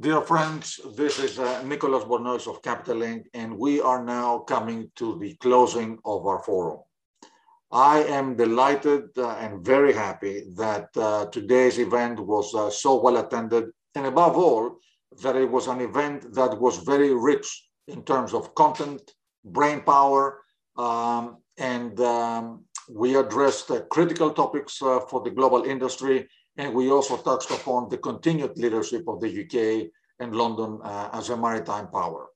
Dear friends, this is Nicholas Bornois of Capital Link, and we are now coming to the closing of our forum. I am delighted and very happy that today's event was so well attended, and above all, that it was an event that was very rich in terms of content, brainpower, and we addressed critical topics for the global industry. And we also touched upon the continued leadership of the UK and London as a maritime power.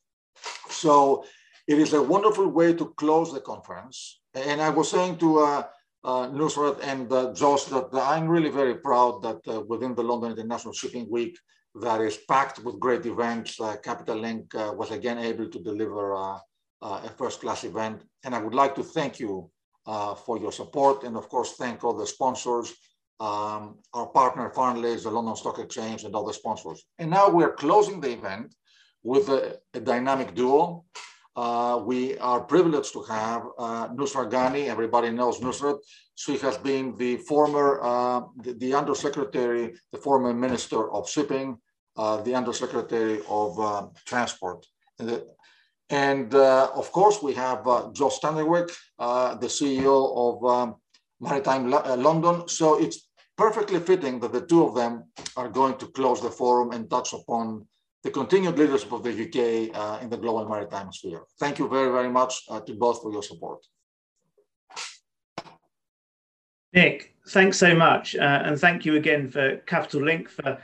So it is a wonderful way to close the conference. And I was saying to Nusrat and Josh that I'm really very proud that within the London International Shipping Week that is packed with great events, Capital Link was again able to deliver a first-class event. And I would like to thank you for your support and of course, thank all the sponsors. Our partner fundraise, the London Stock Exchange and other sponsors. And now we're closing the event with a dynamic duo. We are privileged to have Nusrat Ghani. Everybody knows Nusrat. She has been the former, the Undersecretary, the former Minister of Shipping, the Undersecretary of Transport. And of course, we have Joe Stanleywick, the CEO of Maritime London. So it's perfectly fitting that the two of them are going to close the forum and touch upon the continued leadership of the UK in the global maritime sphere. Thank you very, very much to both for your support. Nick, thanks so much. And thank you again for Capital Link for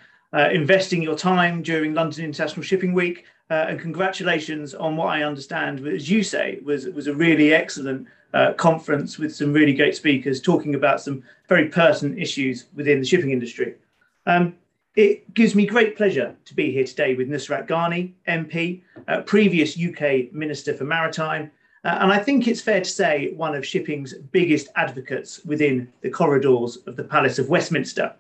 investing your time during London International Shipping Week. And congratulations on what I understand, as you say, was a really excellent conference with some really great speakers talking about some very pertinent issues within the shipping industry. It gives me great pleasure to be here today with Nusrat Ghani, MP, previous UK Minister for Maritime, and I think it's fair to say one of shipping's biggest advocates within the corridors of the Palace of Westminster.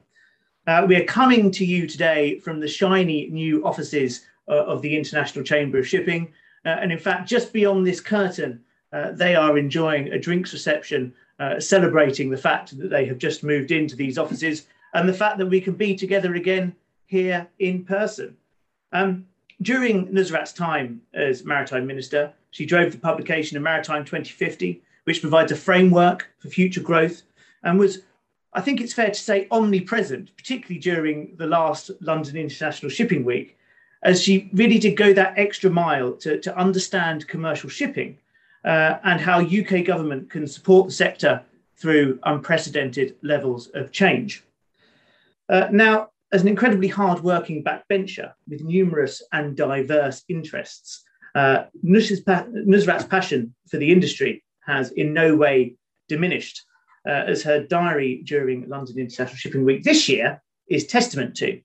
We are coming to you today from the shiny new offices of the International Chamber of Shipping, and in fact, just beyond this curtain, they are enjoying a drinks reception, celebrating the fact that they have just moved into these offices and the fact that we can be together again here in person. During Nusrat's time as Maritime Minister, she drove the publication of Maritime 2050, which provides a framework for future growth and was, I think it's fair to say, omnipresent, particularly during the last London International Shipping Week, as she really did go that extra mile to understand commercial shipping and how UK government can support the sector through unprecedented levels of change. Now, as an incredibly hard-working backbencher with numerous and diverse interests, Nusrat's passion for the industry has in no way diminished, as her diary during London International Shipping Week this year is testament to.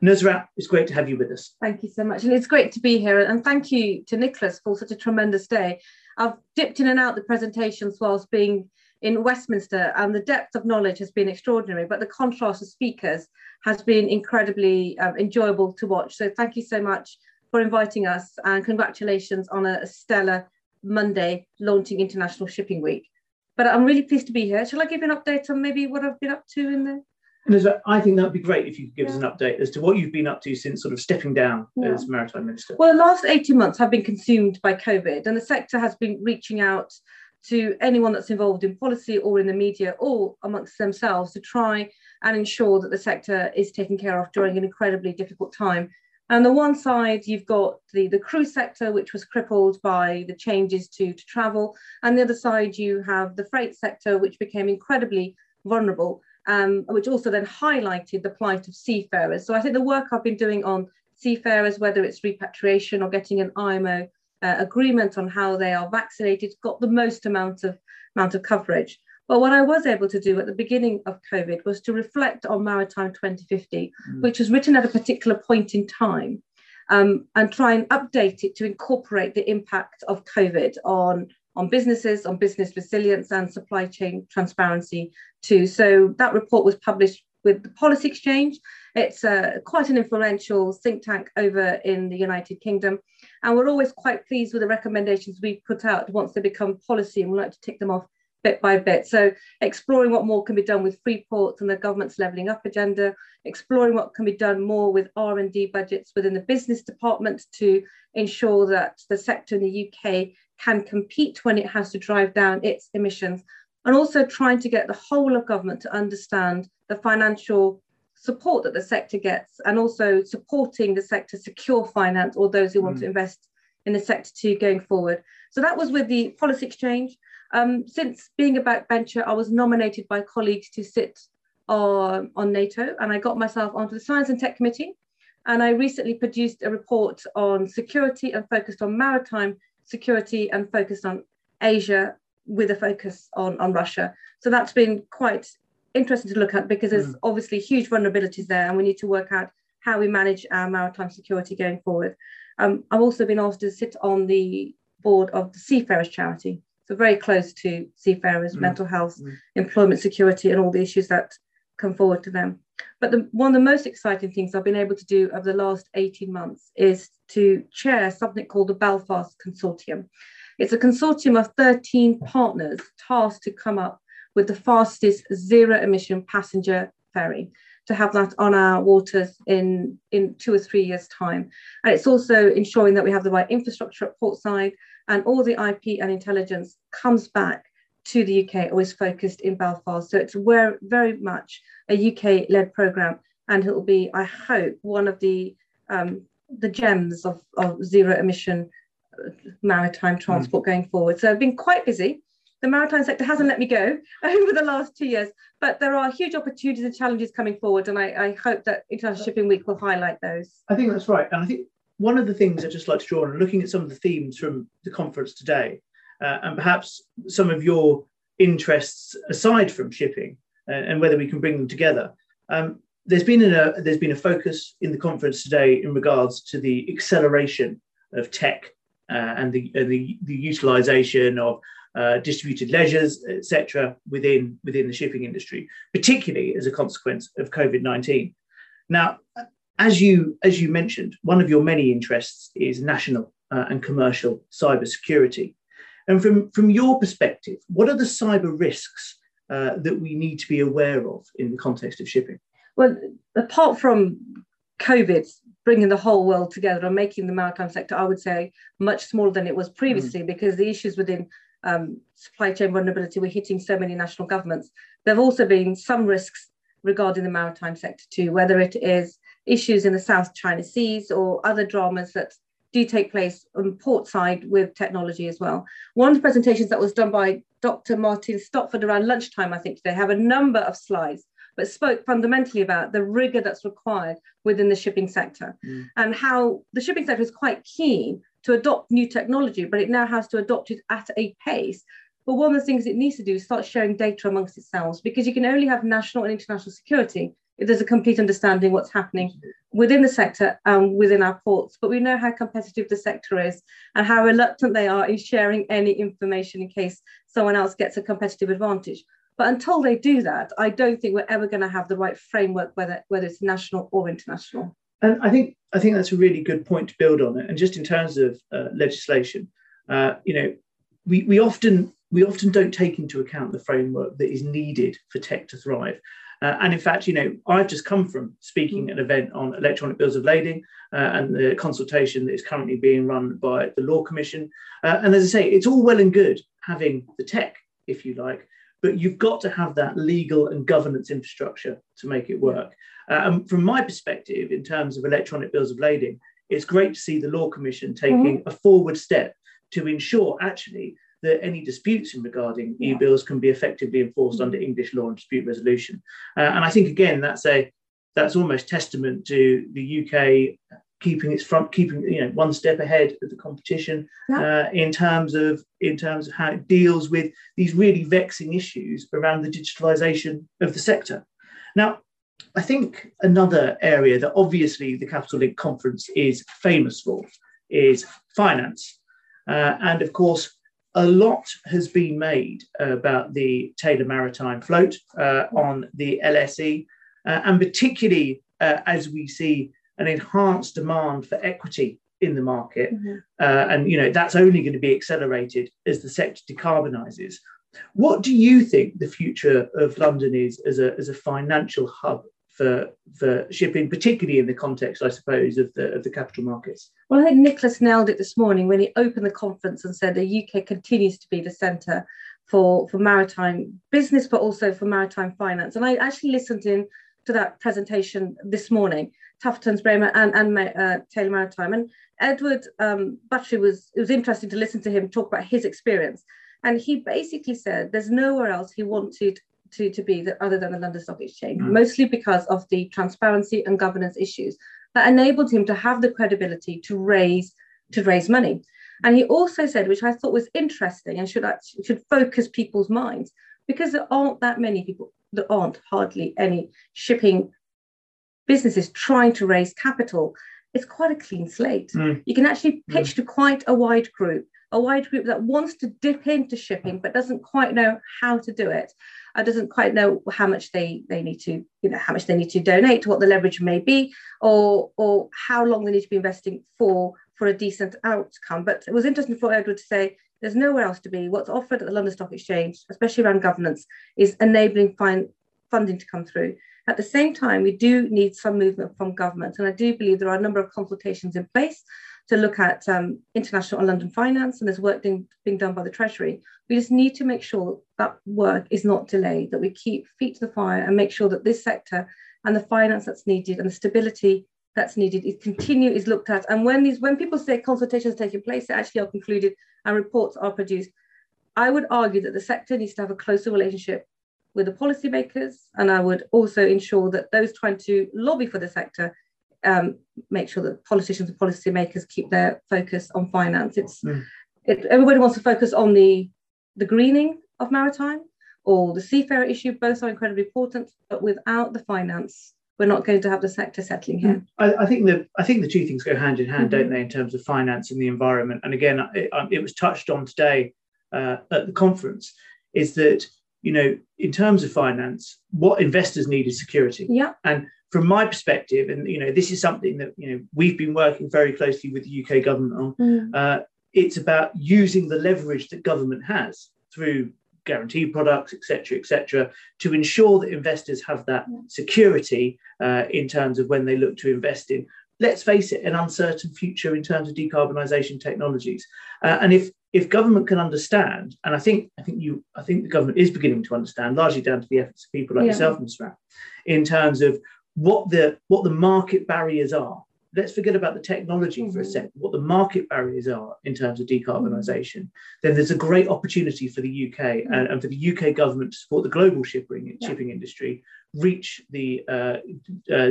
Nusrat, it's great to have you with us. Thank you so much, and it's great to be here, and thank you to Nicholas for such a tremendous day. I've dipped in and out the presentations whilst being in Westminster, and the depth of knowledge has been extraordinary, but the contrast of speakers has been incredibly enjoyable to watch. So thank you so much for inviting us, and congratulations on a stellar Monday launching International Shipping Week. But I'm really pleased to be here. Shall I give you an update on maybe what I've been up to in the... And I think that would be great if you could give us an update as to what you've been up to since sort of stepping down as Maritime Minister. Well, the last 18 months have been consumed by COVID, and the sector has been reaching out to anyone that's involved in policy or in the media or amongst themselves to try and ensure that the sector is taken care of during an incredibly difficult time. And on the one side, you've got the cruise sector, which was crippled by the changes to travel. And the other side, you have the freight sector, which became incredibly vulnerable, which also then highlighted the plight of seafarers. So I think the work I've been doing on seafarers, whether it's repatriation or getting an IMO agreement on how they are vaccinated, got the most amount of coverage. But what I was able to do at the beginning of COVID was to reflect on Maritime 2050, which was written at a particular point in time, and try and update it to incorporate the impact of COVID on businesses, on business resilience and supply chain transparency too. So that report was published with the Policy Exchange. It's quite an influential think tank over in the United Kingdom. And we're always quite pleased with the recommendations we put out once they become policy, and we like to tick them off bit by bit. So exploring what more can be done with free ports and the government's levelling up agenda, exploring what can be done more with R&D budgets within the business department to ensure that the sector in the UK can compete when it has to drive down its emissions, and also trying to get the whole of government to understand the financial support that the sector gets, and also supporting the sector secure finance, or those who want to invest in the sector too going forward. So that was with the Policy Exchange. Since being a backbencher, I was nominated by colleagues to sit on NATO, and I got myself onto the Science and Tech Committee, and I recently produced a report on security and focused on maritime security and focused on Asia with a focus on Russia. So that's been quite interesting to look at, because there's obviously huge vulnerabilities there, and we need to work out how we manage our maritime security going forward. I've also been asked to sit on the board of the Seafarers Charity, so very close to seafarers, mental health, employment security, and all the issues that come forward to them. But one of the most exciting things I've been able to do over the last 18 months is to chair something called the Belfast Consortium. It's a consortium of 13 partners tasked to come up with the fastest zero emission passenger ferry, to have that on our waters in 2 or 3 years' time. And it's also ensuring that we have the right infrastructure at portside, and all the IP and intelligence comes back to the UK or is focused in Belfast. So it's very much a UK-led programme, and it will be, I hope, one of the gems of zero-emission maritime transport going forward. So I've been quite busy. The maritime sector hasn't let me go over the last 2 years, but there are huge opportunities and challenges coming forward, and I hope that International Shipping Week will highlight those. I think that's right. And I think one of the things I'd just like to draw on, looking at some of the themes from the conference today, and perhaps some of your interests aside from shipping, and whether we can bring them together. There's been a focus in the conference today in regards to the acceleration of tech and the utilisation of distributed leisures, etc., within the shipping industry, particularly as a consequence of COVID-19. Now, as you mentioned, one of your many interests is national and commercial cybersecurity. And from your perspective, what are the cyber risks that we need to be aware of in the context of shipping? Well, apart from COVID bringing the whole world together and making the maritime sector, I would say, much smaller than it was previously, because the issues within supply chain vulnerability were hitting so many national governments. There have also been some risks regarding the maritime sector too, whether it is issues in the South China Seas or other dramas that do take place on port side with technology as well. One of the presentations that was done by Dr. Martin Stopford around lunchtime, I think today, have a number of slides, but spoke fundamentally about the rigour that's required within the shipping sector and how the shipping sector is quite keen to adopt new technology, but it now has to adopt it at a pace. But one of the things it needs to do is start sharing data amongst itself, because you can only have national and international security if there's a complete understanding what's happening within the sector and within our ports. But we know how competitive the sector is and how reluctant they are in sharing any information in case someone else gets a competitive advantage. But until they do that, I don't think we're ever going to have the right framework, whether it's national or international. And I think that's a really good point to build on. And just in terms of legislation, you know, we often don't take into account the framework that is needed for tech to thrive. And in fact, you know, I've just come from speaking at an event on electronic bills of lading and the consultation that is currently being run by the Law Commission. And as I say, it's all well and good having the tech, if you like, but you've got to have that legal and governance infrastructure to make it work. And from my perspective, in terms of electronic bills of lading, it's great to see the Law Commission taking a forward step to ensure actually that any disputes regarding e-bills can be effectively enforced under English law and dispute resolution. And I think, again, that's almost testament to the UK keeping you know, one step ahead of the competition in terms of how it deals with these really vexing issues around the digitalisation of the sector. Now, I think another area that obviously the Capital Link conference is famous for is finance. And of course, a lot has been made about the Taylor Maritime float on the LSE, and particularly as we see an enhanced demand for equity in the market. And you know, that's only going to be accelerated as the sector decarbonises. What do you think the future of London is as a financial hub for shipping, particularly in the context, I suppose, of the capital markets? Well, I think Nicholas nailed it this morning when he opened the conference and said the UK continues to be the centre for maritime business, but also for maritime finance. And I actually listened in to that presentation this morning, Tuftons, Bremer and Taylor Maritime. And Edward Buttrey, it was interesting to listen to him talk about his experience. And he basically said there's nowhere else he wanted to be other than the London Stock Exchange, mostly because of the transparency and governance issues that enabled him to have the credibility to raise money. And he also said, which I thought was interesting and should focus people's minds, because there aren't that many people, there aren't hardly any shipping businesses trying to raise capital. It's quite a clean slate. You can actually pitch to quite a wide group that wants to dip into shipping but doesn't quite know how to do it, doesn't quite know how much they need to, how much they need to donate, what the leverage may be, or how long they need to be investing for a decent outcome. But it was interesting for Edward to say there's nowhere else to be. What's offered at the London Stock Exchange, especially around governance, is enabling funding to come through. At the same time, we do need some movement from government, and I do believe there are a number of consultations in place to look at international and London finance, and there's work being done by the Treasury. We just need to make sure that work is not delayed, that we keep feet to the fire and make sure that this sector and the finance that's needed and the stability that's needed is looked at. And when people say consultations are taking place, they actually are concluded and reports are produced. I would argue that the sector needs to have a closer relationship with the policymakers, and I would also ensure that those trying to lobby for the sector make sure that politicians and policymakers keep their focus on finance. Everybody wants to focus on the greening of maritime or the seafarer issue. Both are incredibly important, but without the finance, we're not going to have the sector settling here. I think the two things go hand in hand, don't they, in terms of finance and the environment? And again, it was touched on today at the conference, is that in terms of finance, what investors need is security. Yeah. And from my perspective, and this is something that we've been working very closely with the UK government on. It's about using the leverage that government has through guarantee products, et cetera, to ensure that investors have that security in terms of when they look to invest in, let's face it, an uncertain future in terms of decarbonisation technologies. And if government can understand, and I think the government is beginning to understand, largely down to the efforts of people like yourself, Nusrat, in terms of what the market barriers are. Let's forget about the technology for a second, what the market barriers are in terms of decarbonisation, then there's a great opportunity for the UK and for the UK government to support the global shipping industry, reach the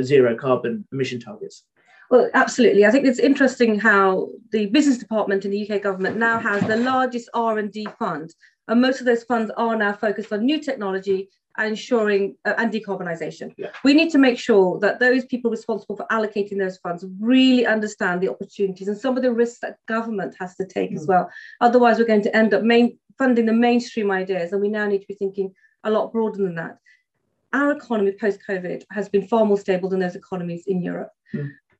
zero carbon emission targets. Well, absolutely. I think it's interesting how the business department in the UK government now has the largest R&D fund, and most of those funds are now focused on new technology and ensuring and decarbonisation. Yeah. We need to make sure that those people responsible for allocating those funds really understand the opportunities and some of the risks that government has to take as well. Otherwise, we're going to end up funding the mainstream ideas, and we now need to be thinking a lot broader than that. Our economy post-COVID has been far more stable than those economies in Europe.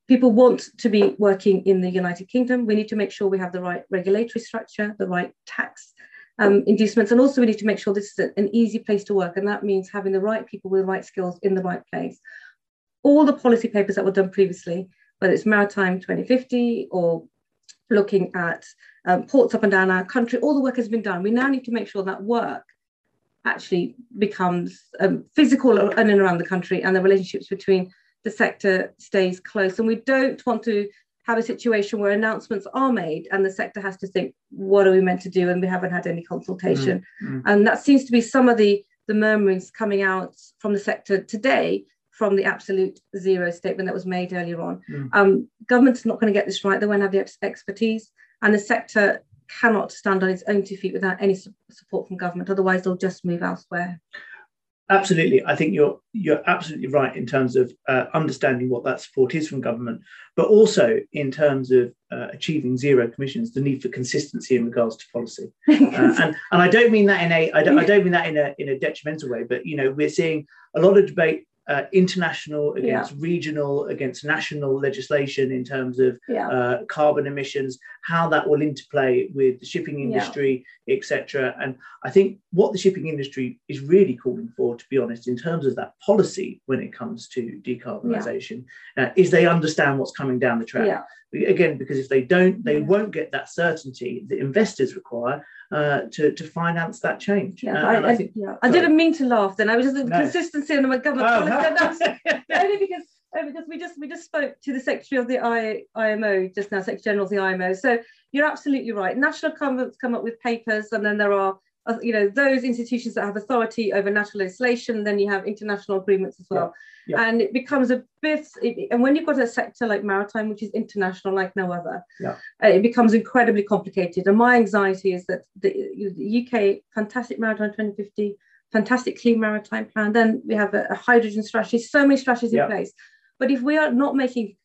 People want to be working in the United Kingdom. We need to make sure we have the right regulatory structure, the right tax inducements, and also we need to make sure this is an easy place to work, and that means having the right people with the right skills in the right place. All the policy papers that were done previously, whether it's Maritime 2050 or looking at ports up and down our country, all the work has been done. We now need to make sure that work actually becomes physical in and around the country, and the relationships between the sector stays close. And we don't want to have a situation where announcements are made and the sector has to think, what are we meant to do? And we haven't had any consultation. And that seems to be some of the murmurings coming out from the sector today from the absolute zero statement that was made earlier on. Government's not going to get this right. They won't have the expertise, and the sector cannot stand on its own two feet without any support from government. Otherwise, they'll just move elsewhere. Absolutely. I think you're absolutely right in terms of understanding what that support is from government, but also in terms of achieving zero emissions, the need for consistency in regards to policy. And I don't mean that in a detrimental way, but we're seeing a lot of debate international against regional, against national legislation in terms of carbon emissions, how that will interplay with the shipping industry, etc. And I think what the shipping industry is really calling for, to be honest, in terms of that policy when it comes to decarbonisation, is they understand what's coming down the track. Again, because if they don't, they won't get that certainty that investors require to finance that change. I didn't mean to laugh then. I was just the consistency on my government policy. Only because we just spoke to the Secretary of the IMO just now, Secretary General of the IMO. So you're absolutely right. National governments come up with papers, and then there are those institutions that have authority over national legislation. Then you have international agreements as well, and it becomes a bit. And when you've got a sector like maritime, which is international like no other, it becomes incredibly complicated. And my anxiety is that the UK fantastic Maritime 2050. Fantastic Clean Maritime Plan. Then we have a hydrogen strategy. So many strategies in place. But if we are not making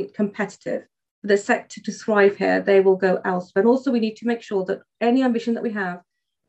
it competitive for the sector to thrive here, they will go elsewhere. And also, we need to make sure that any ambition that we have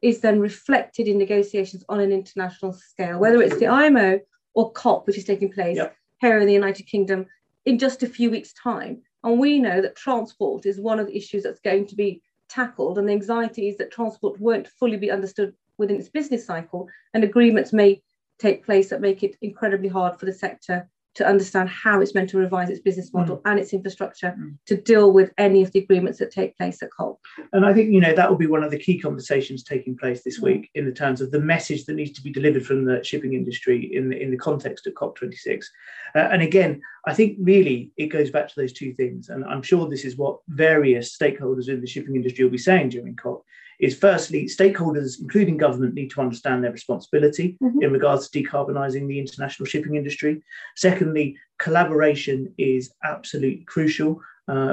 is then reflected in negotiations on an international scale, whether it's the IMO or COP, which is taking place here in the United Kingdom in just a few weeks' time. And we know that transport is one of the issues that's going to be tackled. And the anxiety is that transport won't fully be understood within its business cycle, and agreements may take place that make it incredibly hard for the sector to understand how it's meant to revise its business model and its infrastructure to deal with any of the agreements that take place at COP. And I think, that will be one of the key conversations taking place this week in the terms of the message that needs to be delivered from the shipping industry in the context of COP26. And again, I think really it goes back to those two things. And I'm sure this is what various stakeholders in the shipping industry will be saying during COP. Is firstly, stakeholders, including government, need to understand their responsibility in regards to decarbonising the international shipping industry. Secondly, collaboration is absolutely crucial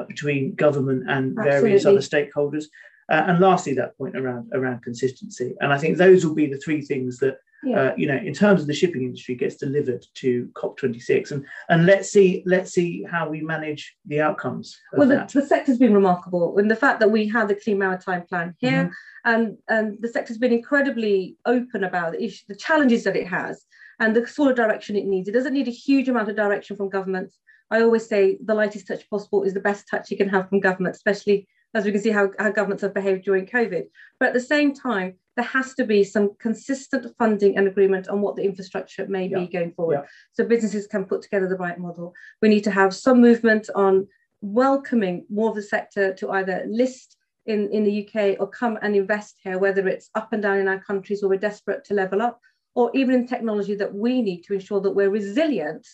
between government and various other stakeholders. And lastly, that point around consistency. And I think those will be the three things that, in terms of the shipping industry, gets delivered to COP26. And let's see how we manage the outcomes. Well, the sector's been remarkable. And the fact that we have the Clean Maritime Plan here and the sector's been incredibly open about the challenges that it has and the sort of direction it needs. It doesn't need a huge amount of direction from governments. I always say the lightest touch possible is the best touch you can have from government, especially as we can see how governments have behaved during COVID. But at the same time, there has to be some consistent funding and agreement on what the infrastructure may be going forward. So businesses can put together the right model. We need to have some movement on welcoming more of the sector to either list in the UK or come and invest here, whether it's up and down in our countries where we're desperate to level up, or even in technology that we need to ensure that we're resilient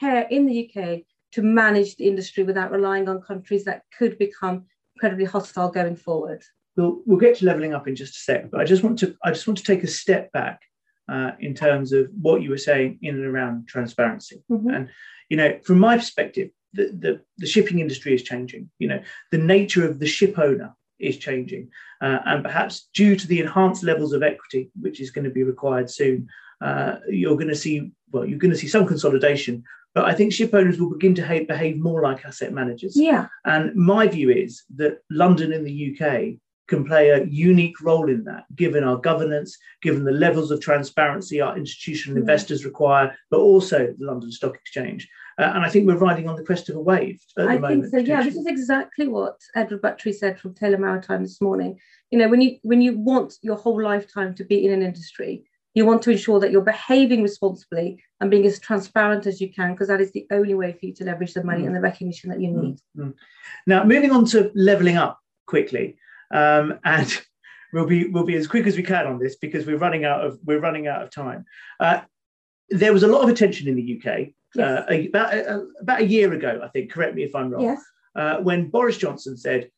here in the UK to manage the industry without relying on countries that could become incredibly hostile going forward. We'll get to levelling up in just a sec, but I just want to take a step back in terms of what you were saying in and around transparency. And from my perspective, the shipping industry is changing. The nature of the ship owner is changing, and perhaps due to the enhanced levels of equity, which is going to be required soon, you're going to see some consolidation. But I think ship owners will begin to behave more like asset managers. And my view is that London in the UK can play a unique role in that, given our governance, given the levels of transparency our institutional investors require, but also the London Stock Exchange. And I think we're riding on the crest of a wave at the moment. I think so, yeah. This is exactly what Edward Buttrey said from Taylor Maritime this morning. When you want your whole lifetime to be in an industry, you want to ensure that you're behaving responsibly and being as transparent as you can, because that is the only way for you to leverage the money and the recognition that you need. Now, moving on to levelling up quickly, and we'll be as quick as we can on this because we're running out of time. There was a lot of attention in the UK about a year ago, I think. Correct me if I'm wrong. When Boris Johnson said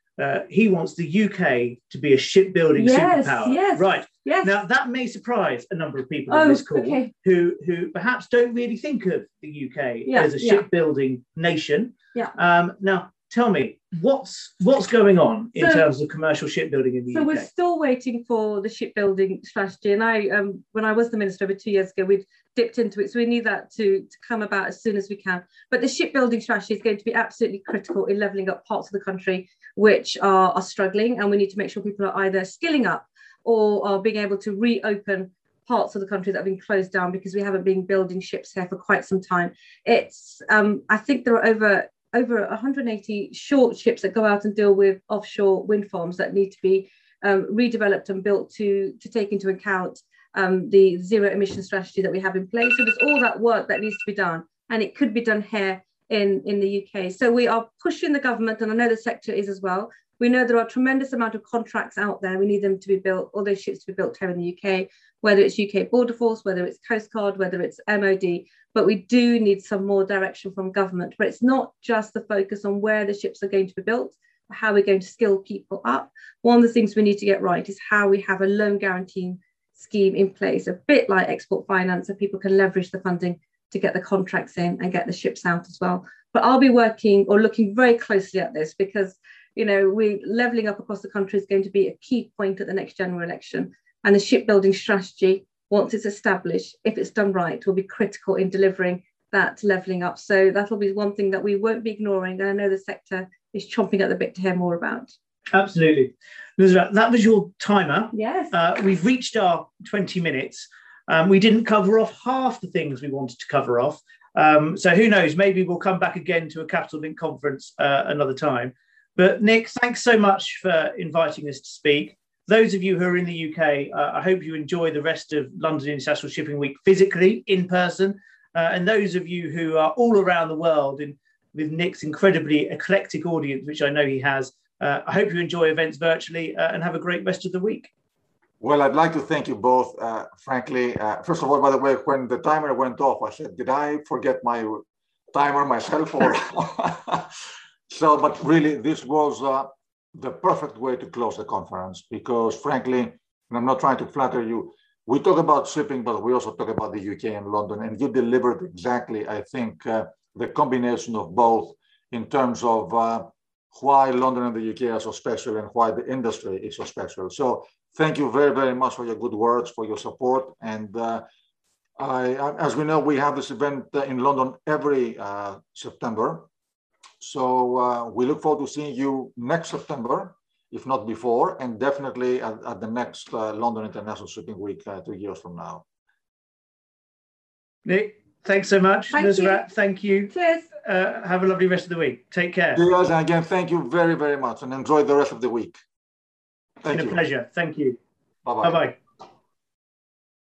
he wants the UK to be a shipbuilding superpower. Now, that may surprise a number of people on this call who perhaps don't really think of the UK as a shipbuilding nation. Now, tell me, what's going on in terms of commercial shipbuilding in the UK? So we're still waiting for the shipbuilding strategy. And I, when I was the minister over 2 years ago, we'd dipped into it. So we need that to come about as soon as we can. But the shipbuilding strategy is going to be absolutely critical in levelling up parts of the country which are struggling. And we need to make sure people are either skilling up or are being able to reopen parts of the country that have been closed down because we haven't been building ships here for quite some time. It's, I think there are over 180 short ships that go out and deal with offshore wind farms that need to be redeveloped and built to take into account the zero emission strategy that we have in place. So there's all that work that needs to be done, and it could be done here in the UK. So we are pushing the government, and I know the sector is as well. We know there are a tremendous amount of contracts out there. We need them to be built, all those ships to be built here in the UK, whether it's UK Border Force, whether it's Coast Guard, whether it's MOD, but we do need some more direction from government. But it's not just the focus on where the ships are going to be built, how we're going to skill people up. One of the things we need to get right is how we have a loan guaranteeing scheme in place, a bit like export finance, so people can leverage the funding to get the contracts in and get the ships out as well. But I'll be working or looking very closely at this because, you know, we levelling up across the country is going to be a key point at the next general election. And the shipbuilding strategy, once it's established, if it's done right, will be critical in delivering that levelling up. So that'll be one thing that we won't be ignoring. And I know the sector is chomping at the bit to hear more about. Absolutely. Nusrat, that was your timer. Yes. We've reached our 20 minutes. We didn't cover off half the things we wanted to cover off. So who knows, maybe we'll come back again to a Capital Link conference another time. But Nick, thanks so much for inviting us to speak. Those of you who are in the UK, I hope you enjoy the rest of London International Shipping Week physically, in person. And those of you who are all around the world, and with Nick's incredibly eclectic audience, which I know he has, I hope you enjoy events virtually and have a great rest of the week. Well, I'd like to thank you both, frankly. First of all, by the way, when the timer went off, I said, did I forget my timer myself? Or so, but really, this was the perfect way to close the conference because, frankly, and I'm not trying to flatter you, we talk about shipping, but we also talk about the UK and London, and you delivered exactly, I think, the combination of both in terms of why London and the UK are so special and why the industry is so special. So thank you very, very much for your good words, for your support. And as we know, we have this event in London every September. So we look forward to seeing you next September, if not before, and definitely at the next London International Shipping Week 2 years from now. Nick, thanks so much. Nusrat, thank you. Cheers. Have a lovely rest of the week. Take care. Cheers. And again, thank you very, very much, and enjoy the rest of the week. It's been a pleasure. Thank you. Bye-bye. Bye-bye.